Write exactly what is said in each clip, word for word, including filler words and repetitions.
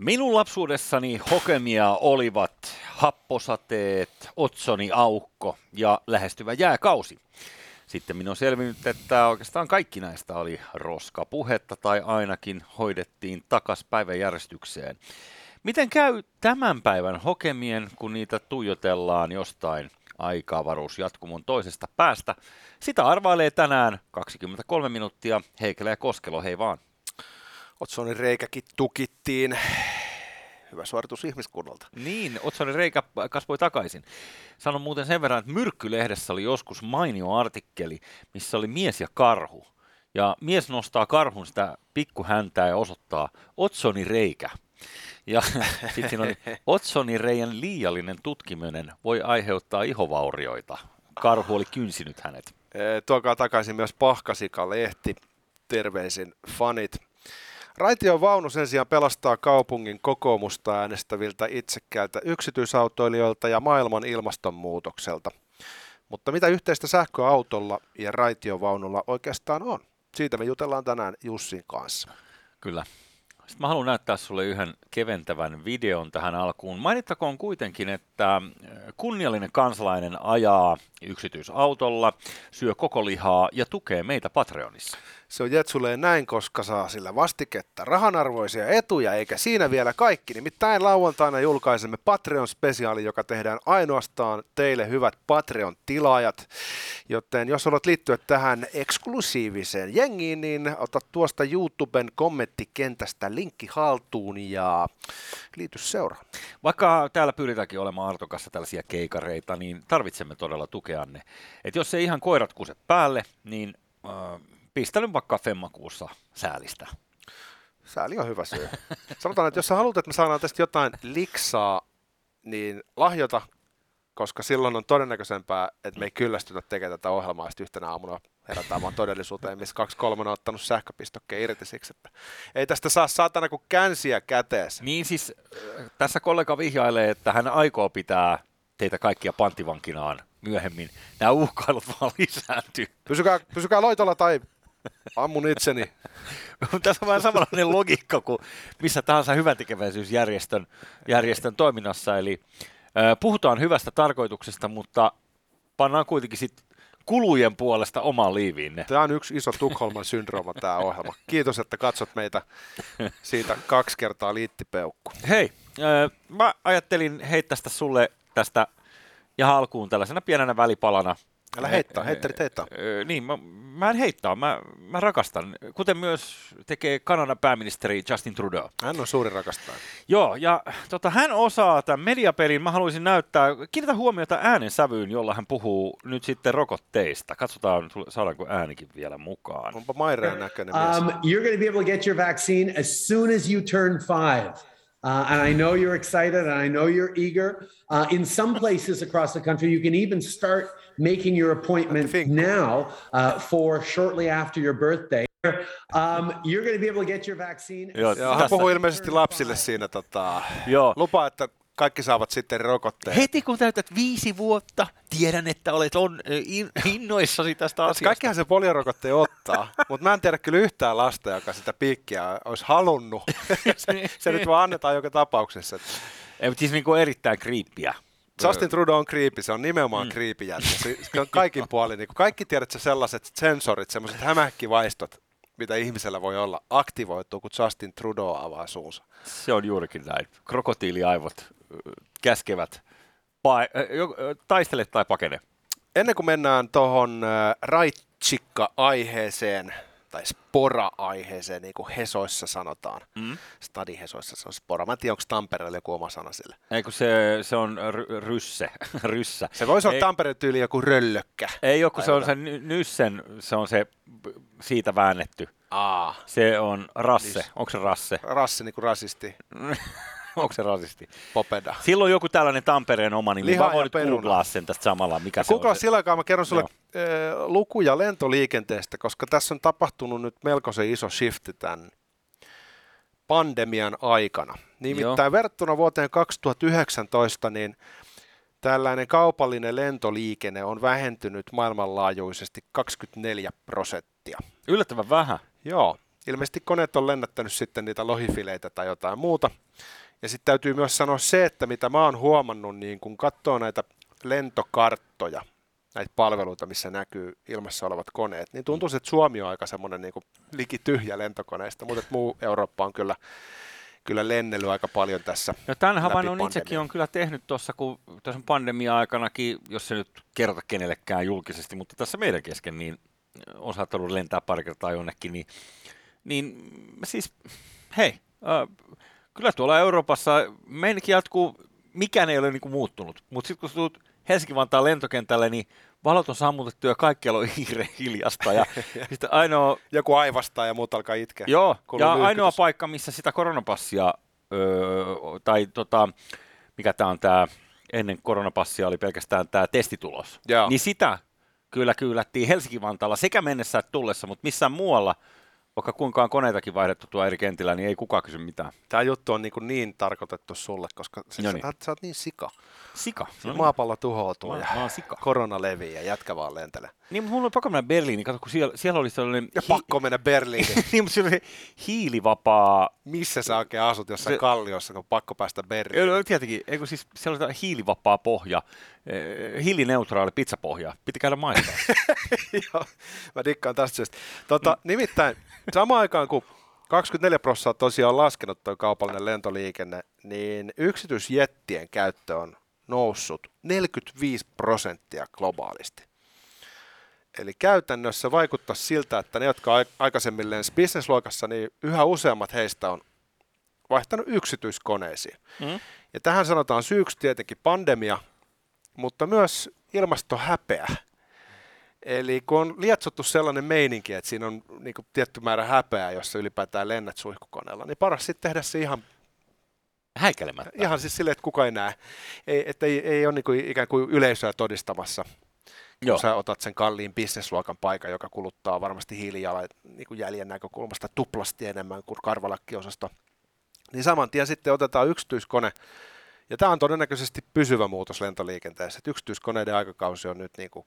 Minun lapsuudessani hokemia olivat happosateet, otsoni aukko ja lähestyvä jääkausi. Sitten minun on selvinnyt, että oikeastaan kaikki näistä oli roskapuhetta tai ainakin hoidettiin takas päiväjärjestykseen. Miten käy tämän päivän hokemien, kun niitä tuijotellaan jostain aikaavaruusjatkumon toisesta päästä? Sitä arvailee tänään kaksikymmentäkolme minuuttia. Heikelä ja Koskelo, hei vaan. Otsonin reikäkin tukittiin. Hyvä suoritus ihmiskunnalta. Niin, Otsonin reikä kasvoi takaisin. Sanon muuten sen verran, että Myrkky-lehdessä oli joskus mainio artikkeli, missä oli mies ja karhu. Ja mies nostaa karhun sitä pikkuhäntää ja osoittaa Otsonin reikä. Ja sitten siinä oli Otsonin reijän liiallinen tutkiminen voi aiheuttaa ihovaurioita. Karhu oli kynsinyt hänet. Tuokaa takaisin myös Pahkasika-lehti. Terveisin fanit. Raition vaunu sen sijaan pelastaa kaupungin kokoomusta äänestäviltä itsekkäiltä yksityisautoilijoilta ja maailman ilmastonmuutokselta. Mutta mitä yhteistä sähköautolla ja raitiovaunulla oikeastaan on? Siitä me jutellaan tänään Jussin kanssa. Kyllä. Sitten mä haluan näyttää sulle yhden keventävän videon tähän alkuun. Mainittakoon kuitenkin, että kunniallinen kansalainen ajaa yksityisautolla, syö koko lihaa ja tukee meitä Patreonissa. Se on Jetsuleen näin, koska saa sillä vastiketta rahanarvoisia etuja, eikä siinä vielä kaikki. Nimittäin lauantaina julkaisemme Patreon-spesiaali, joka tehdään ainoastaan teille hyvät Patreon-tilaajat. Joten jos olet liittyä tähän eksklusiiviseen jengiin, niin ota tuosta YouTuben kommenttikentästä linkki haltuun ja liity seuraan. Vaikka täällä pyritäänkin olemaan Artokassa tällaisia keikareita, niin tarvitsemme todella tukeanne. Et jos ei ihan koirat kuse päälle, niin... Äh, Pistän vaikka Femmakuussa säälistä. Sääli on hyvä syy. Sanotaan, että jos sä haluat, että me saadaan tästä jotain liksaa, niin lahjota, koska silloin on todennäköisempää, että me ei kyllästytä tekemään tätä ohjelmaa, ja sitten yhtenä aamuna herätään vaan todellisuuteen, missä kaksi kolmona on ottanut sähköpistokkeen irti siksi, että ei tästä saa saatana kuin känsiä käteessä. Niin siis tässä kollega vihjailee, että hän aikoo pitää teitä kaikkia panttivankinaan myöhemmin. Nämä uhkailut vaan lisääntyy. Pysykää, pysykää loitolla tai... Ammun itseni. Tässä on vähän samanlainen logiikka kuin missä tahansa hyväntekeväisyysjärjestön järjestön toiminnassa. Eli äh, puhutaan hyvästä tarkoituksesta, mutta pannaan kuitenkin sit kulujen puolesta omaan liiviinne. Tämä on yksi iso Tukholman syndrooma tämä ohjelma. Kiitos, että katsot meitä siitä kaksi kertaa liittipeukku. Hei, äh, mä ajattelin heittää sitä sulle tästä ja alkuun tällaisena pienenä välipalana. Älä heittää, heitteli teitä. Niin, mä, mä en heittaa, mä, mä rakastan, kuten myös tekee Kanadan pääministeri Justin Trudeau. Hän on suuri rakastaja. Joo, ja tota, hän osaa tämän mediapelin, mä haluaisin näyttää, kiinnitä huomiota äänensävyyn, jolla hän puhuu nyt sitten rokotteista. Katsotaan, saadaanko äänikin vielä mukaan. Onpa Maireen näköinen mies. Um, you're going to be able to get your vaccine as soon as you turn five. Uh, and I know you're excited, and I know you're eager. Uh, in some places across the country, you can even start making your appointment now uh, for shortly after your birthday. Um, you're going to be able to get your vaccine. Joo, hän puhuu ilmeisesti lapsille siinä. Tota, lupaa, että kaikki saavat sitten rokotteen. Heti kun täytät viisi vuotta, tiedän, että olet on innoissasi tästä asiasta. Kaikkihan se poliorokotteen ottaa, mutta mä en tiedä kyllä yhtään lasta, joka sitä piikkiä olisi halunnut. se, se nyt vaan annetaan joka tapauksessa. Ei, mutta siis niin kuin erittäin kriippiä. Justin Trudeau on kriipi, se on nimenomaan mm. kriipijättä. Se on kaikin puolin. Niin kaikki tiedät, sellaiset sensorit, sellaiset hämähäkkivaistot, mitä ihmisellä voi olla, aktivoituu, kun Justin Trudeau avaa suunsa. Se on juurikin näin. Krokotiiliaivot käskevät pa- taistele tai pakene. Ennen kuin mennään tuohon raitsikka-aiheeseen, tai spora-aiheeseen, niin kuin hesoissa sanotaan. Mm. Stadihesoissa se on spora. Mä en tiedä, onko Tampereella joku oma sana sille. Eikö se, se on ry- rysse. ryssä. Se voisi olla Tampereen tyyli joku röllökkä. Ei joku, se on se nyssen, se on se siitä väännetty. Aa. Se on rasse. Nys. Onko se rasse? Rasse, niin kuin rasisti. Onko se rasisti? Popeda. Silloin joku tällainen Tampereen oma nimi. Liha ja peruna. Sen tästä samalla, mikä se on. Kuka sillä aikaa? Mä kerron sulle e, lukuja lentoliikenteestä, koska tässä on tapahtunut nyt melkoisen iso shifti tämän pandemian aikana. Nimittäin Joo. verrattuna vuoteen kaksituhattayhdeksäntoista, niin tällainen kaupallinen lentoliikenne on vähentynyt maailmanlaajuisesti kaksikymmentäneljä prosenttia. Yllättävän vähän. Joo. Ilmeisesti koneet on lennättänyt sitten niitä lohifileitä tai jotain muuta. Ja sitten täytyy myös sanoa se, että mitä mä oon huomannut, niin kun katsoo näitä lentokarttoja, näitä palveluita, missä näkyy ilmassa olevat koneet, niin tuntuu, että Suomi on aika semmoinen niin kuin likityhjä lentokoneista, mutta muu Eurooppa on kyllä, kyllä lennellyt aika paljon tässä. No tämän havainnon itsekin on kyllä tehnyt tuossa, kun tässä pandemia-aikanakin, jos se nyt kerrota kenellekään julkisesti, mutta tässä meidän kesken, niin on saattanut lentää pari kertaa jonnekin, niin, niin siis hei, äh, kyllä tuolla Euroopassa meininki jatkuu, mikään ei ole niin kuin muuttunut, mutta sitten kun tulet Helsinki-Vantaan lentokentälle, niin valot on sammutettu ja kaikkialla on hiireen hiljasta. Ja ainoa... Joku aivastaa ja muut alkaa itkeä. Joo, Kulun ja ainoa yhdys. Paikka, missä sitä koronapassia, öö, tai tota, mikä tämä on tämä, ennen koronapassia oli pelkästään tämä testitulos, joo. Niin sitä kyllä kyylättiin Helsinki-Vantaalla sekä mennessä että tullessa, mutta missään muualla, vaikka kuinka on koneitakin vaihdettu tuolla eri kentillä, niin ei kukaan kysy mitään. Tämä juttu on niin, niin tarkoitettu sulle, koska siis sä, sä oot niin sika. Sika. Siis maapallo tuhoutuu ja sika. Korona levii ja jätkä vaan lentelee. Niin, mutta mulla on pakko mennä Berliiniin. Kato, kun siellä, siellä oli sellainen... Ja hi- pakko mennä Berliiniin. Niin, mutta siellä oli hiilivapaa... Missä sä oikein asut jossain se... kalliossa, kun pakko päästä Berliiniin? No, tietenkin. Eikö siis siellä oli hiilivapaa pohja, eh, hiilineutraali pizzapohja. Piti käydä maistaa. Joo, mä dikkaan tästä syystä. Tota, nimittäin... Samaan aikaan, kun kaksikymmentäneljä prosenttia tosiaan on laskenut tuo kaupallinen lentoliikenne, niin yksityisjettien käyttö on noussut neljäkymmentäviisi prosenttia globaalisti. Eli käytännössä vaikuttaa siltä, että ne, jotka aikaisemmin lensi bisnesluokassa, niin yhä useammat heistä on vaihtanut yksityiskoneisiin. Mm. Ja tähän sanotaan syyksi tietenkin pandemia, mutta myös ilmastohäpeä. Eli kun on lietsottu sellainen meininki, että siinä on niin kuin tietty määrä häpeää, jos ylipäätään lennät suihkukoneella, niin paras sitten tehdä se ihan häikäilemättä. Ihan siis silleen, että kuka ei näe. Ei, että ei, ei ole niin kuin ikään kuin yleisöä todistamassa, kun joo. Sä otat sen kalliin bisnesluokan paikan, joka kuluttaa varmasti hiilijalanjäljen niin näkökulmasta tuplasti enemmän kuin karvalakkiosasto. Niin saman tien sitten otetaan yksityiskone. Ja tämä on todennäköisesti pysyvä muutos lentoliikenteessä. Että yksityiskoneiden aikakausi on nyt niin kuin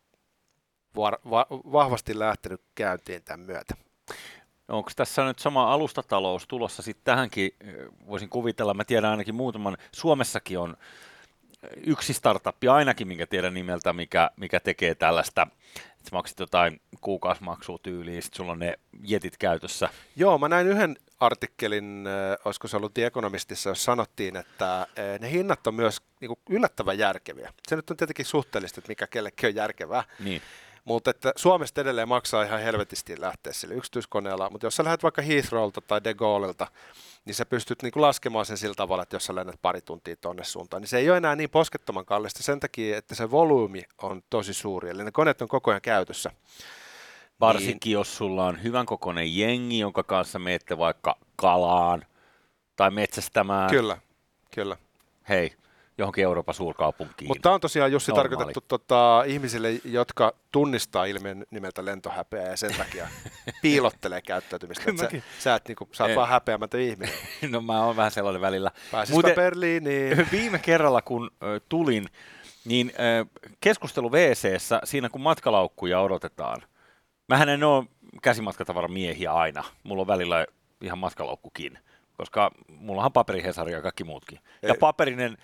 vahvasti lähtenyt käyntiin tämän myötä. Onko tässä nyt sama alustatalous tulossa sitten tähänkin? Voisin kuvitella, mä tiedän ainakin muutaman. Suomessakin on yksi startuppi ainakin, minkä tiedän nimeltä, mikä, mikä tekee tällaista, että maksit jotain kuukausimaksua tyyliin, sitten sulla on ne jetit käytössä. Joo, mä näin yhden artikkelin, olisiko se ollut The Economistissa, jos sanottiin, että ne hinnat on myös niinku yllättävän järkeviä. Se nyt on tietenkin suhteellista, että mikä kellekin on järkevää. Niin. Mutta että Suomesta edelleen maksaa ihan helvetisti lähteä sille yksityiskoneella, mutta jos sä lähdet vaikka Heathrowlta tai De Gaullelta, niin sä pystyt niinku laskemaan sen sillä tavalla, että jos sä lennät pari tuntia tonne suuntaan, niin se ei ole enää niin poskettoman kallista sen takia, että se volyymi on tosi suuri, eli ne koneet on koko ajan käytössä. Varsinkin niin, jos sulla on hyvän kokoinen jengi, jonka kanssa menette vaikka kalaan tai metsästämään. Kyllä, kyllä. Hei. Johonkin Euroopan suurkaupunkiin. Mutta tämä on tosiaan, Jussi, normaali. Tarkoitettu tota, ihmisille, jotka tunnistaa ilmeen nimeltä lentohäpeä ja sen takia piilottelee käyttäytymistä. Sä, sä, et, niinku, sä oot vaan häpeämätön ihminen. No mä oon vähän sellainen välillä. Pääsispä Muuten, Berliiniin. Viime kerralla, kun ö, tulin, niin ö, keskustelu WC:ssä siinä, kun matkalaukkuja odotetaan. Mähän en ole käsimatkatavaramiehiä aina. Mulla on välillä ihan matkalaukkukin, koska mulla on paperihesaria ja kaikki muutkin. Ei. Ja paperinen...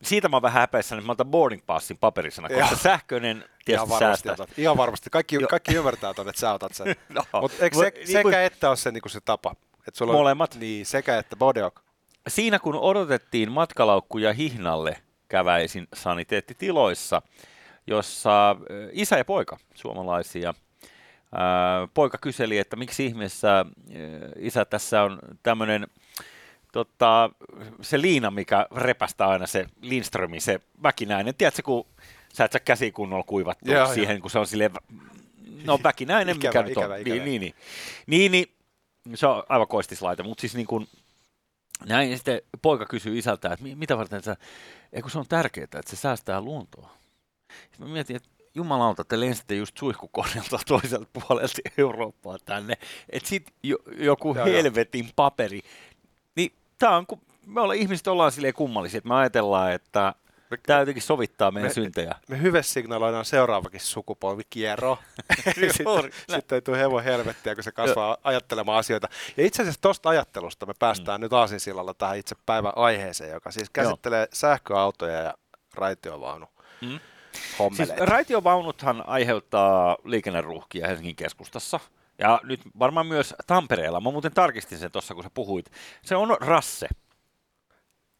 Siitä mä oon vähän häpäissäni, että mä otan boarding passin paperisena, koska ja sähköinen tietysti säästää. Ihan varmasti. Kaikki, kaikki ymmärtää ton, että sä otat sen. No. Mutta se, niin sekä kun... että ole se, niin se tapa? Et sulla molemmat. On, niin, sekä että bodeok. Siinä kun odotettiin matkalaukkuja hihnalle käväisin saniteettitiloissa, jossa isä ja poika, suomalaisia, ää, poika kyseli, että miksi ihmeessä ää, isä tässä on tämmöinen... Totta, se liina, mikä repästää aina se Lindströmi, se väkinäinen. Tiedätkö, kun sä et sä käsiä kunnolla kuivattu joo, siihen, joo. Kun se on silleen, no väkinäinen, ikävä, mikä nyt ikävä, on. Ikävä. Niin, niin, niin. niin, niin, se on aivan koistislaita, mutta siis niin kuin näin. Ja sitten poika kysyy isältä, että mitä varten sä, eikö se on tärkeää, että se säästää luontoa. Sitten mä mietin, että jumalauta, te lensitte just suihkukoneelta toiselta puolelta Eurooppaa tänne. Että sit joku joo, helvetin joo. paperi. Tämä on, kun me olla, ihmiset ollaan silleen kummallisia, että me ajatellaan, että Me, Tämä jotenkin sovittaa meidän me, syntejä. Me hyvesignaloidaan seuraavakin sukupolvi kierro. Sitten sit ei tule hevon helvettiä, kun se kasvaa ajattelemaan asioita. Ja itse asiassa tuosta ajattelusta me päästään mm. nyt aasinsillalla tähän itse päivän aiheeseen, joka siis käsittelee Joo. sähköautoja ja raitiovaunu. Mm. Siis raitiovaunuthan aiheuttaa liikenneruuhkia Helsingin keskustassa. Ja nyt varmaan myös Tampereella. Mä muuten tarkistin sen tuossa, kun sä puhuit. Se on rasse.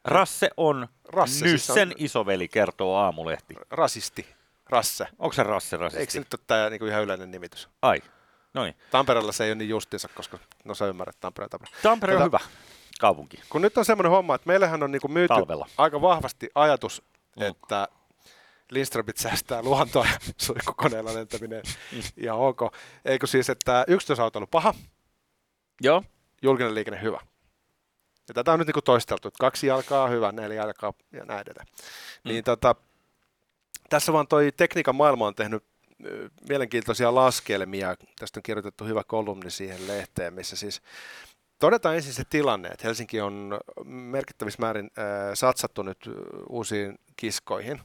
Rasse on rasse, Nyssen siis on... isoveli, kertoo Aamulehti. Rasisti. Rasse. Onko se rasse rasisti? Eikö se nyt ole tämä niinku ihan yleinen nimitys? Ai, no niin. Tampereella se ei ole niin justiinsa, koska no sä ymmärrät Tampere. Tampere, Tampere on Tätä... hyvä kaupunki. Kun nyt on semmoinen homma, että meillähän on niinku myyty Talvella. aika vahvasti ajatus, mm. että Lindströmit säästää luontoa ja suihkukoneella lentäminen mm. ja ok. Eikö siis, että yksityisautoilu paha, Joo. julkinen liikenne hyvä. Ja tätä on nyt niinku toisteltu, että kaksi jalkaa hyvä, neljä jalkaa ja näin edelleen. Mm. Niin tota, tässä vaan toi tekniikan maailma on tehnyt mielenkiintoisia laskelmia. Tästä on kirjoitettu hyvä kolumni siihen lehteen, missä siis todetaan ensin se tilanne, että Helsinki on merkittävissä määrin äh, satsattu nyt uusiin kiskoihin.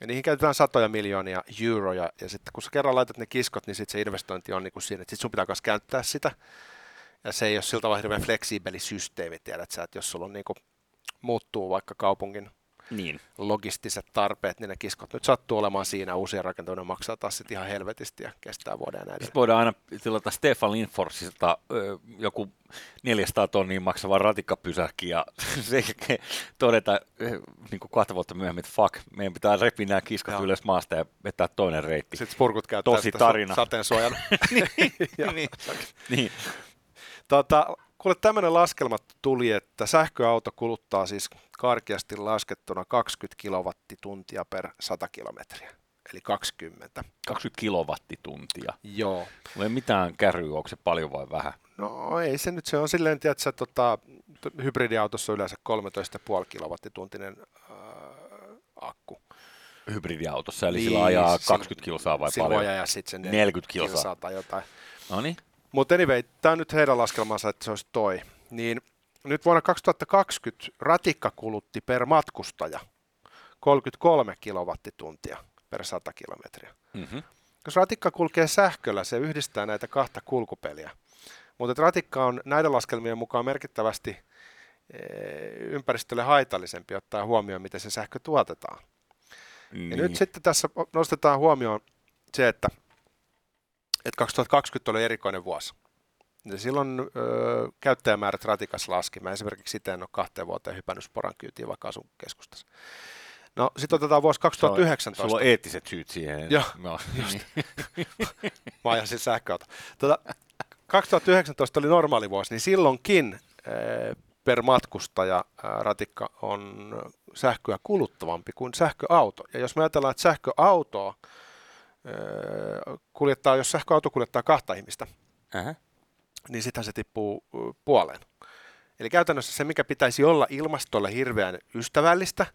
Ja niihin käytetään satoja miljoonia euroja, ja sitten kun sä kerran laitat ne kiskot, niin sitten se investointi on niinku siinä, että sit sun pitää myös käyttää sitä. Ja se ei ole siltä tavalla hirveän fleksiibeli systeemi, tiedät sä, että jos sulla on niinku, muuttuu vaikka kaupungin niin. logistiset tarpeet, niin ne kiskot nyt sattuu olemaan siinä. Uusien rakentaminen maksaa taas sit ihan helvetisti ja kestää vuoden näin. Sitten voidaan aina tilata Stefan Lindforsilta joku neljäsataa tonnia maksava ratikkapysäkki ja se todeta niin kuin kahta vuotta myöhemmin, että fuck, meidän pitää repiä nämä kiskat Jaa. ylös maasta ja vetää toinen reitti. Sitten spurkut käyttää Tosi tarina. sateensuojana. niin. niin. niin. Tota, kuule, tämmöinen laskelma tuli, että sähköauto kuluttaa siis karkeasti laskettuna kaksikymmentä kilowattituntia per sata kilometriä, eli kaksikymmentä. kaksikymmentä kilowattituntia? Joo. Ei mitään kärryä, onko se paljon vai vähän? No ei se nyt, se on silleen, tiedätkö, tota, hybridiautossa on yleensä kolmetoista pilkku viisi kilowattituntinen äh, akku. Hybridiautossa, eli niin, sillä ajaa kaksikymmentä kilsaa vai silloin paljon? Silloin ajaa sitten sen neljäkymmentä kilsaa tai jotain. No niin. Mutta anyway, tämä on nyt heidän laskelmansa, että se olisi toi. Niin nyt vuonna kaksituhattakaksikymmentä ratikka kulutti per matkustaja kolmekymmentäkolme kilowattituntia per sata kilometriä. Mm-hmm. Jos ratikka kulkee sähköllä, se yhdistää näitä kahta kulkupeliä. Mutta ratikka on näiden laskelmien mukaan merkittävästi ympäristölle haitallisempi, ottaa huomioon, miten se sähkö tuotetaan. Mm-hmm. Ja nyt sitten tässä nostetaan huomioon se, että että kaksituhattakaksikymmentä oli erikoinen vuosi. Ja silloin öö, käyttäjämäärät ratikassa laski. Mä esimerkiksi itse en ole kahteen vuoteen hypännyt Sporan kyytiin, vaikka asun keskustassa. No, sitten otetaan vuosi kaksituhattayhdeksäntoista. Sulla on eettiset syyt siihen. Joo, no, just. Mä ajan siis sähköauto. Tuota, kaksituhattayhdeksäntoista oli normaali vuosi, niin silloinkin öö, per matkustaja öö, ratikka on sähköä kuluttavampi kuin sähköauto. Ja jos me ajatellaan, että sähköautoa kuljettaa, jos sähköauto kuljettaa kahta ihmistä, Ähä. niin sittenhän se tippuu puoleen. Eli käytännössä se, mikä pitäisi olla ilmastolle hirveän ystävällistä,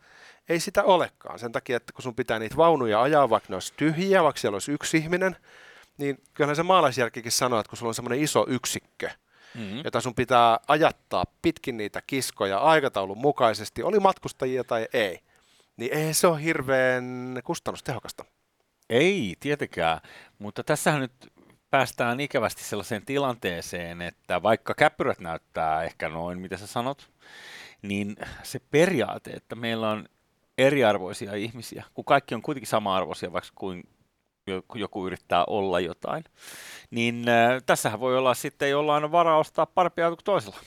ei sitä olekaan. Sen takia, että kun sun pitää niitä vaunuja ajaa, vaikka ne olisi tyhjiä, vaikka siellä olisi yksi ihminen, niin kyllähän se maalaisjärkikin sanoo, että kun sulla on semmoinen iso yksikkö, mm-hmm. jota sun pitää ajattaa pitkin niitä kiskoja aikataulun mukaisesti, oli matkustajia tai ei, niin ei se ole hirveän kustannustehokasta. Ei, tietenkään, mutta tässähän nyt päästään ikävästi sellaiseen tilanteeseen, että vaikka käppyrät näyttää ehkä noin, mitä sä sanot, niin se periaate, että meillä on eriarvoisia ihmisiä, kun kaikki on kuitenkin sama-arvoisia, vaikka kuin joku yrittää olla jotain, niin tässähän voi olla sitten jollain varaa ostaa parempi auto kuin toisella.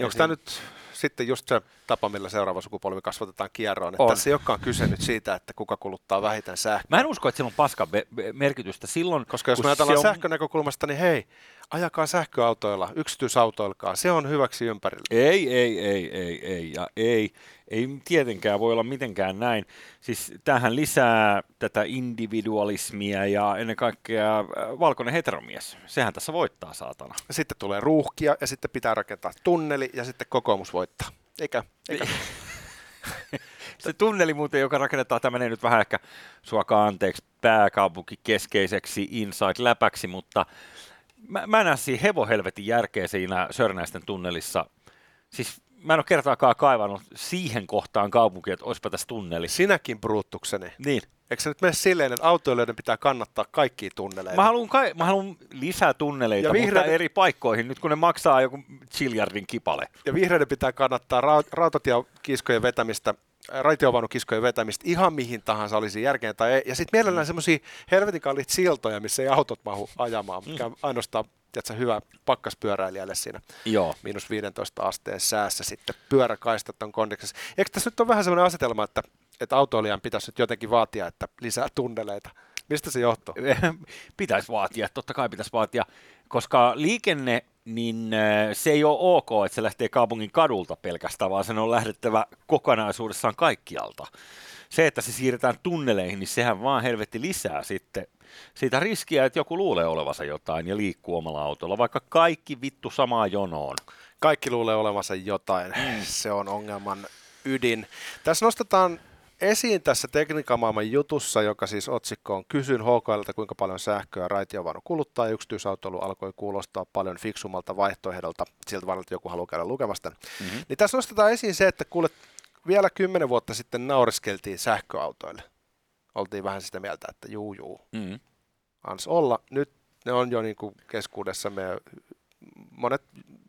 Onko tämä nyt sitten just se tapa, millä seuraava sukupolvi kasvatetaan kierroon? Että tässä ei olekaan kyse nyt siitä, että kuka kuluttaa vähiten sähköä. Mä en usko, että sillä on paskan merkitystä silloin. Koska jos me ajatellaan on... sähkönäkökulmasta, niin hei, ajakaa sähköautoilla, yksityisautoilkaa, se on hyväksi ympärille. Ei, ei, ei, ei, ei, ja ei, ei tietenkään voi olla mitenkään näin. Siis tämähän lisää tätä individualismia ja ennen kaikkea valkoinen heteromies. Sehän tässä voittaa, saatana. Sitten tulee ruuhkia ja sitten pitää rakentaa tunneli ja sitten kokoomus voittaa. Eikä, eikä. Se tunneli muuten, joka rakennetaan, tämä menee nyt vähän ehkä suokaa anteeksi pääkaupunkikeskeiseksi inside-läpäksi, mutta Mä, mä näen siinä hevohelvetin järkeä siinä Sörnäisten tunnelissa. Siis mä en ole kertaakaan kaivannut siihen kohtaan kaupunkiin, että olisipa tässä tunneli. Sinäkin bruuttukseni. Niin. Eikö se nyt mene silleen, että autoilijoiden pitää kannattaa kaikkia tunneleita? Mä haluan, kai, mä haluan lisää tunneleita, vihreiden... mutta eri paikkoihin, nyt kun ne maksaa joku chiljardin kipale. Ja vihreiden pitää kannattaa ra- rautatiekiskojen vetämistä, raitiovaunukiskojen vetämistä ihan mihin tahansa olisi järkeen tai ei. Ja sitten mielellään semmoisia helvetin kalliita siltoja, missä ei autot mahu ajamaan, mikä mm. ainoastaan että se hyvä pakkaspyöräilijälle siinä Joo. miinus viidentoista asteen säässä sitten pyöräkaistat on kondiksessa. Eikö tässä nyt ole vähän sellainen asetelma, että, että autoilijan pitäisi nyt jotenkin vaatia, että lisää tunneleita? Mistä se johtuu? Pitäisi vaatia, totta kai pitäisi vaatia, koska liikenne, niin se ei ole ok, että se lähtee kaupungin kadulta pelkästään, vaan sen on lähdettävä kokonaisuudessaan kaikkialta. Se, että se siirretään tunneleihin, niin sehän vaan helvetti lisää sitten siitä riskiä, että joku luulee olevansa jotain ja liikkuu omalla autolla, vaikka kaikki vittu samaan jonoon. Kaikki luulee olevansa jotain, mm. se on ongelman ydin. Tässä nostetaan esiin tässä tekniikan maailman jutussa, joka siis otsikko on kysyn H K L:ltä, kuinka paljon sähköä raitiovaunu kuluttaa. Yksityisautoilu alkoi kuulostaa paljon fiksummalta vaihtoehdolta, siltä varalta joku haluaa käydä lukemasta. Mm-hmm. Niin tässä nostetaan esiin se, että kuule, vielä kymmenen vuotta sitten naureskeltiin sähköautoille. Oltiin vähän sitä mieltä, että juu juu, mm. ans olla. Nyt ne on jo niin kuin keskuudessamme, monet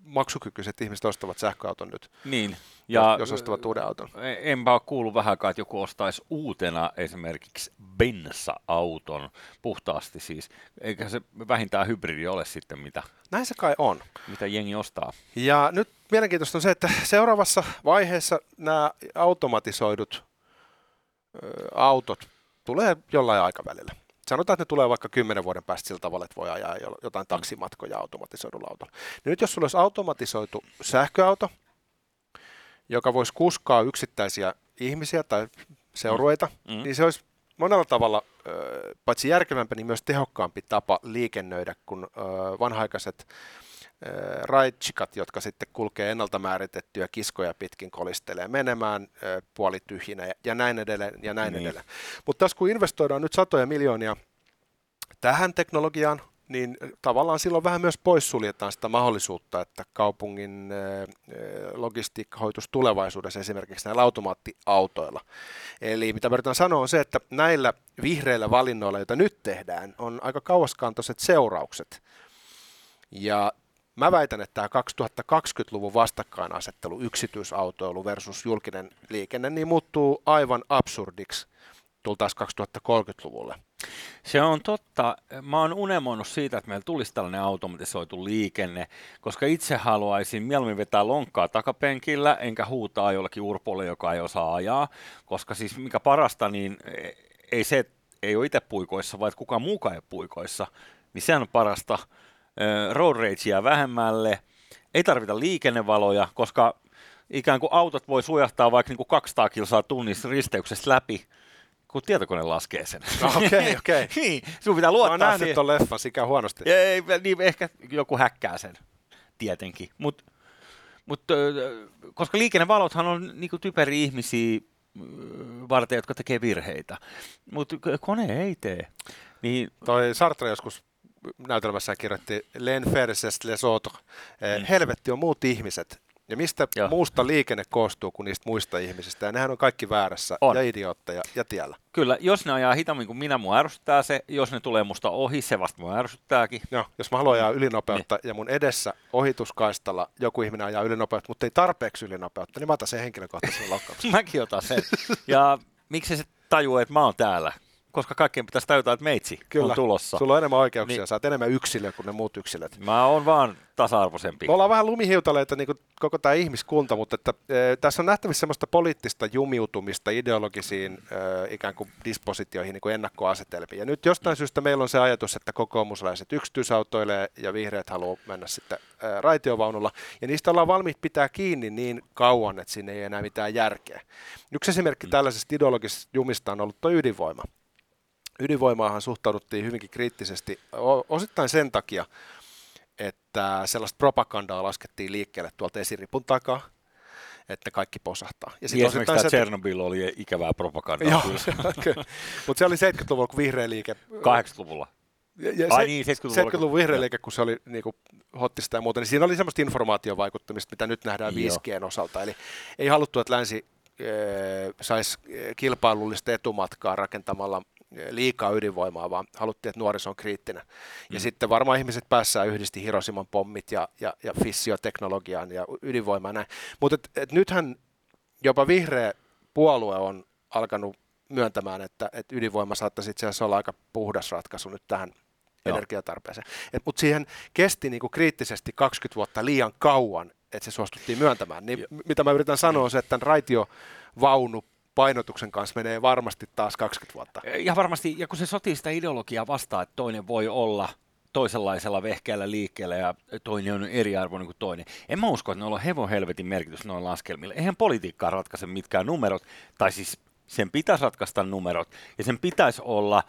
maksukykyiset ihmiset ostavat sähköauton nyt, niin. ja jos ostavat uuden auton. Enpä ole kuullut vähänkään, että joku ostaisi uutena esimerkiksi bensa-auton puhtaasti siis. Eikä se vähintään hybridi ole sitten, mitä, näin se kai on. Mitä jengi ostaa. Ja nyt mielenkiintoista on se, että seuraavassa vaiheessa nämä automatisoidut ö, autot tulee jollain aikavälillä. Sanotaan, että ne tulee vaikka kymmenen vuoden päästä sillä tavalla, että voi ajaa jotain taksimatkoja automatisoidulla autolla. Ja nyt jos sulla olisi automatisoitu sähköauto, joka voisi kuskaa yksittäisiä ihmisiä tai seurueita, mm. niin se olisi monella tavalla paitsi järkevämpi, niin myös tehokkaampi tapa liikennöidä kuin vanha-aikaiset raitsikat, jotka sitten kulkee ennalta määritettyjä kiskoja pitkin, kolistelee menemään puolityhjinä ja näin edelleen ja näin niin. edelleen. Mutta tässä kun investoidaan nyt satoja miljoonia tähän teknologiaan, niin tavallaan silloin vähän myös poissuljetaan sitä mahdollisuutta, että kaupungin logistiikkahoitus tulevaisuudessa esimerkiksi näillä automaattiautoilla. Eli mitä yritän sanoa on se, että näillä vihreillä valinnoilla, joita nyt tehdään, on aika kauaskantoiset seuraukset. Ja mä väitän, että tämä kaksituhattakaksikymmentäluvun vastakkainasettelu, yksityisautoilu versus julkinen liikenne, niin muuttuu aivan absurdiksi tultaisiin kaksituhattakolmekymmentäluvulle. Se on totta. Mä oon unelmoinut siitä, että meillä tulisi tällainen automatisoitu liikenne, koska itse haluaisin mieluummin vetää lonkkaa takapenkillä, enkä huutaa jollekin urpolle, joka ei osaa ajaa, koska siis mikä parasta, niin ei se, ei ole itse puikoissa, vaan kukaan muukaan ei ole puikoissa, niin sehän on parasta. Road ragea vähemmälle, ei tarvita liikennevaloja, koska ikään kuin autot voi sujahtaa vaikka niin kuin kaksisataa kilsaa tunnissa risteyksessä läpi, kun tietokone laskee sen. Okei, okay, okei. Okay. Niin, sinun pitää luottaa. Mä oon nähnyt ton leffan, sikä huonosti. Ei, niin ehkä joku häkkää sen, tietenkin. Mut, mut, koska liikennevalothan on niin kuin typeriä ihmisiä varten, jotka tekee virheitä, mutta kone ei tee. Niin, toi Sartre joskus näytelmässä kirjoitti L'Enferses les autres. Mm. Helvetti on muut ihmiset. Ja mistä Joo. muusta liikenne koostuu kuin niistä muista ihmisistä? Ja nehän on kaikki väärässä on. ja idiootteja ja tiellä. Kyllä, jos ne ajaa hitaammin kuin minä, mua ärsyttää se. Jos ne tulee musta ohi, se vasta mua ärsyttääkin. Joo, jos mä haluan ajaa ylinopeutta ne. ja mun edessä ohituskaistalla joku ihminen ajaa ylinopeutta, mutta ei tarpeeksi ylinopeutta, niin mä otan sen henkilökohtaisen lakkauksen. Mäkin otan sen. Ja miksi se tajuu, että mä oon täällä? Koska kaikkien pitäisi tajuta, että meitsi Kyllä. on tulossa. Sulla on enemmän oikeuksia, niin. sä oot enemmän yksilö kuin ne muut yksilöt. Mä oon vaan tasa-arvoisempi. Me ollaan vähän lumihiutaleita niin kuin koko tämä ihmiskunta, mutta että, e, tässä on nähtävissä semmoista poliittista jumiutumista ideologisiin e, ikään kuin dispositioihin, niin kuin ennakkoasetelmiin. Ja nyt jostain syystä meillä on se ajatus, että kokoomuslaiset yksityisautoilee ja vihreät haluaa mennä sitten e, raitiovaunulla. Ja niistä ollaan valmiit pitää kiinni niin kauan, että siinä ei enää mitään järkeä. Yksi esimerkki mm. tällaisesta ideologisesta jumista on ollut tuo ydinvoima. Ydinvoimaahan suhtauduttiin hyvinkin kriittisesti osittain sen takia, että sellaista propagandaa laskettiin liikkeelle tuolta esiripun takaa, että kaikki posahtaa. Ja sit esimerkiksi tämä Tšernobyl oli ikävää propagandaa. Mutta se oli seitsemänkymmentäluvulla, kun vihreä liike... kahdeksankymmentäluvulla. Ja, ja ai se, niin, seitsemänkymmentäluvun vihreäliike, kun se oli niin kuin hottista ja muuta, niin siinä oli semmoista informaatiovaikuttamista, mitä nyt nähdään viisi G:n osalta. Eli ei haluttu, että länsi äh, saisi kilpailullista etumatkaa rakentamalla liikaa ydinvoimaa, vaan haluttiin, että nuoriso on kriittinen. Mm. Ja sitten varmaan ihmiset päässään yhdisti Hiroshiman pommit ja, ja, ja fissioteknologiaan ja ydinvoimaan. Näin. Mutta et, et nythän jopa vihreä puolue on alkanut myöntämään, että, että ydinvoima saattaisi itse asiassa olla aika puhdas ratkaisu nyt tähän energiatarpeeseen. Mutta siihen kesti niinku kriittisesti kaksikymmentä vuotta liian kauan, että se suostuttiin myöntämään. Niin m- mitä mä yritän sanoa on se, että tämän raitiovaunu painotuksen kanssa menee varmasti taas kaksikymmentä vuotta. Ja varmasti, ja kun se sotii sitä ideologiaa vastaan, että toinen voi olla toisenlaisella vehkeällä liikkeellä ja toinen on eriarvoinen kuin toinen. En mä usko, että noilla on hevonhelvetin merkitys noin laskelmilla. Eihän politiikkaa ratkaise mitkään numerot, tai siis sen pitäisi ratkaista numerot, ja sen pitäisi olla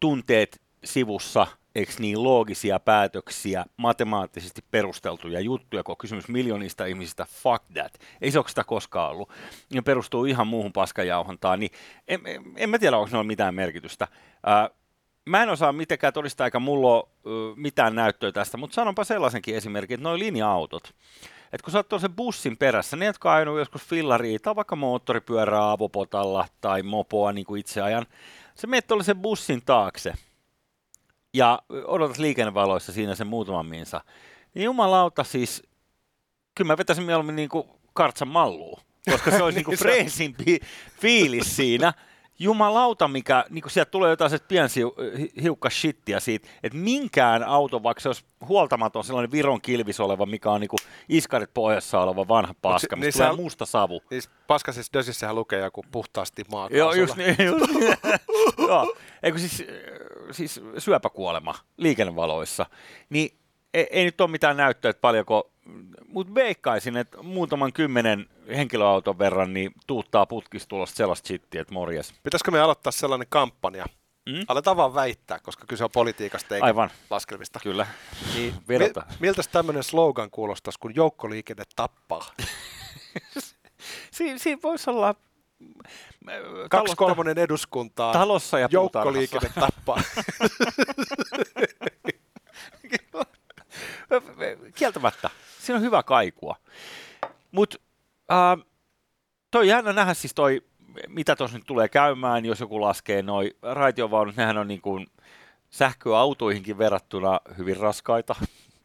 tunteet sivussa, eikö niin, loogisia päätöksiä, matemaattisesti perusteltuja juttuja, kun on kysymys miljoonista ihmisistä, fuck that, ei se ole sitä koskaan ollut, ja perustuu ihan muuhun paskajauhantaan, niin en, en, en mä tiedä, onko ne ole mitään merkitystä. Ää, mä en osaa mitenkään todistaa, eikä mulla ole mitään näyttöä tästä, mutta sanonpa sellaisenkin esimerkin, että noi linja-autot, että kun sä oot tuollaisen bussin perässä, ne, jotka on ajanut joskus fillariin tai vaikka moottoripyörää avopotalla tai mopoa niin kuin itse ajan, sä menet tuollaisen bussin taakse ja odotat liikennevaloissa siinä sen muutaman minsa, niin jumalauta siis, kyllä mä vetäisin mieluummin niin kuin kartsan malluun, koska se olisi niin kuin freesimpi fiilis siinä. Jumalauta, mikä, niin kun sieltä tulee jotain piensi hiukka shittiä siitä, että minkään auto, vaikka se olisi huoltamaton sellainen Viron kilvis oleva, mikä on niin kuin iskarit pohjassa oleva vanha paska, mistä tulee musta savu. Niin paskasessa dösissähän lukee joku puhtaasti maakaasulla. Joo, just niin. Just niin. Joo. Eikö siis, siis syöpäkuolema liikennevaloissa, niin ei, ei nyt ole mitään näyttöä, että paljonko, mutta veikkaisin, että muutaman kymmenen henkilöauton verran niin tuuttaa putkistulosta sellaista shittiä, että morjes. Pitäisikö me aloittaa sellainen kampanja? Mm? Aletaan vaan väittää, koska kyse on politiikasta eikä aivan laskelmista. Kyllä. Niin, mi- miltäs tämmöinen slogan kuulostaisi, kun joukkoliikenne tappaa? si- siinä voisi olla kaksi kolmonen eduskuntaa, talossa ja joukkoliikenne tappaa. Kieltämättä. Siinä on hyvä kaikua. Mutta äh, toi jännä nähdä siis toi, mitä tuossa nyt tulee käymään, jos joku laskee noi raitiovaunut, nehän on niin kuin sähköautoihinkin verrattuna hyvin raskaita.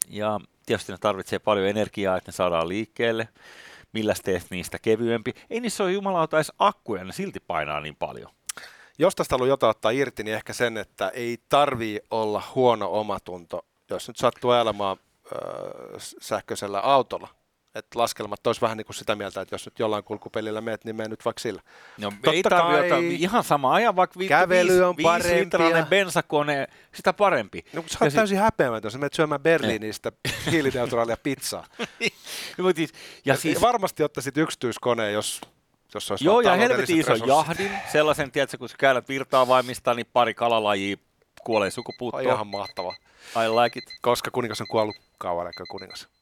Ja tietysti ne tarvitsee paljon energiaa, että ne saadaan liikkeelle. Milläs teet niistä kevyempi? Ei niissä ole jumalauta edes akkuja, ne silti painaa niin paljon. Jos tästä haluaa jotain ottaa irti, niin ehkä sen, että ei tarvii olla huono omatunto, jos nyt sattuu elämään sähköisellä autolla. Että laskelmat olisi vähän niin kuin sitä mieltä, että jos nyt jollain kulkupelillä meet, niin mene nyt vaikka sillä. No, ei tarvitse ihan sama ajan, vaikka viisi litrainen bensakone, sitä parempi. No, sä oot täysin häpeämätön, jos menet syömään Berliinistä hiilineutraalia pizzaa. ja siis... Varmasti ottaisit yksityiskoneen, jos... Joo, ja helvetin iso jahdin. Sellaisen, tiedätkö, kun sä käydät virtaavaimista, niin pari kalalajia kuolee sukupuuttoon. Ihan mahtavaa. I like it. Koska kuningas on kuollut kauan, eikä kuningas.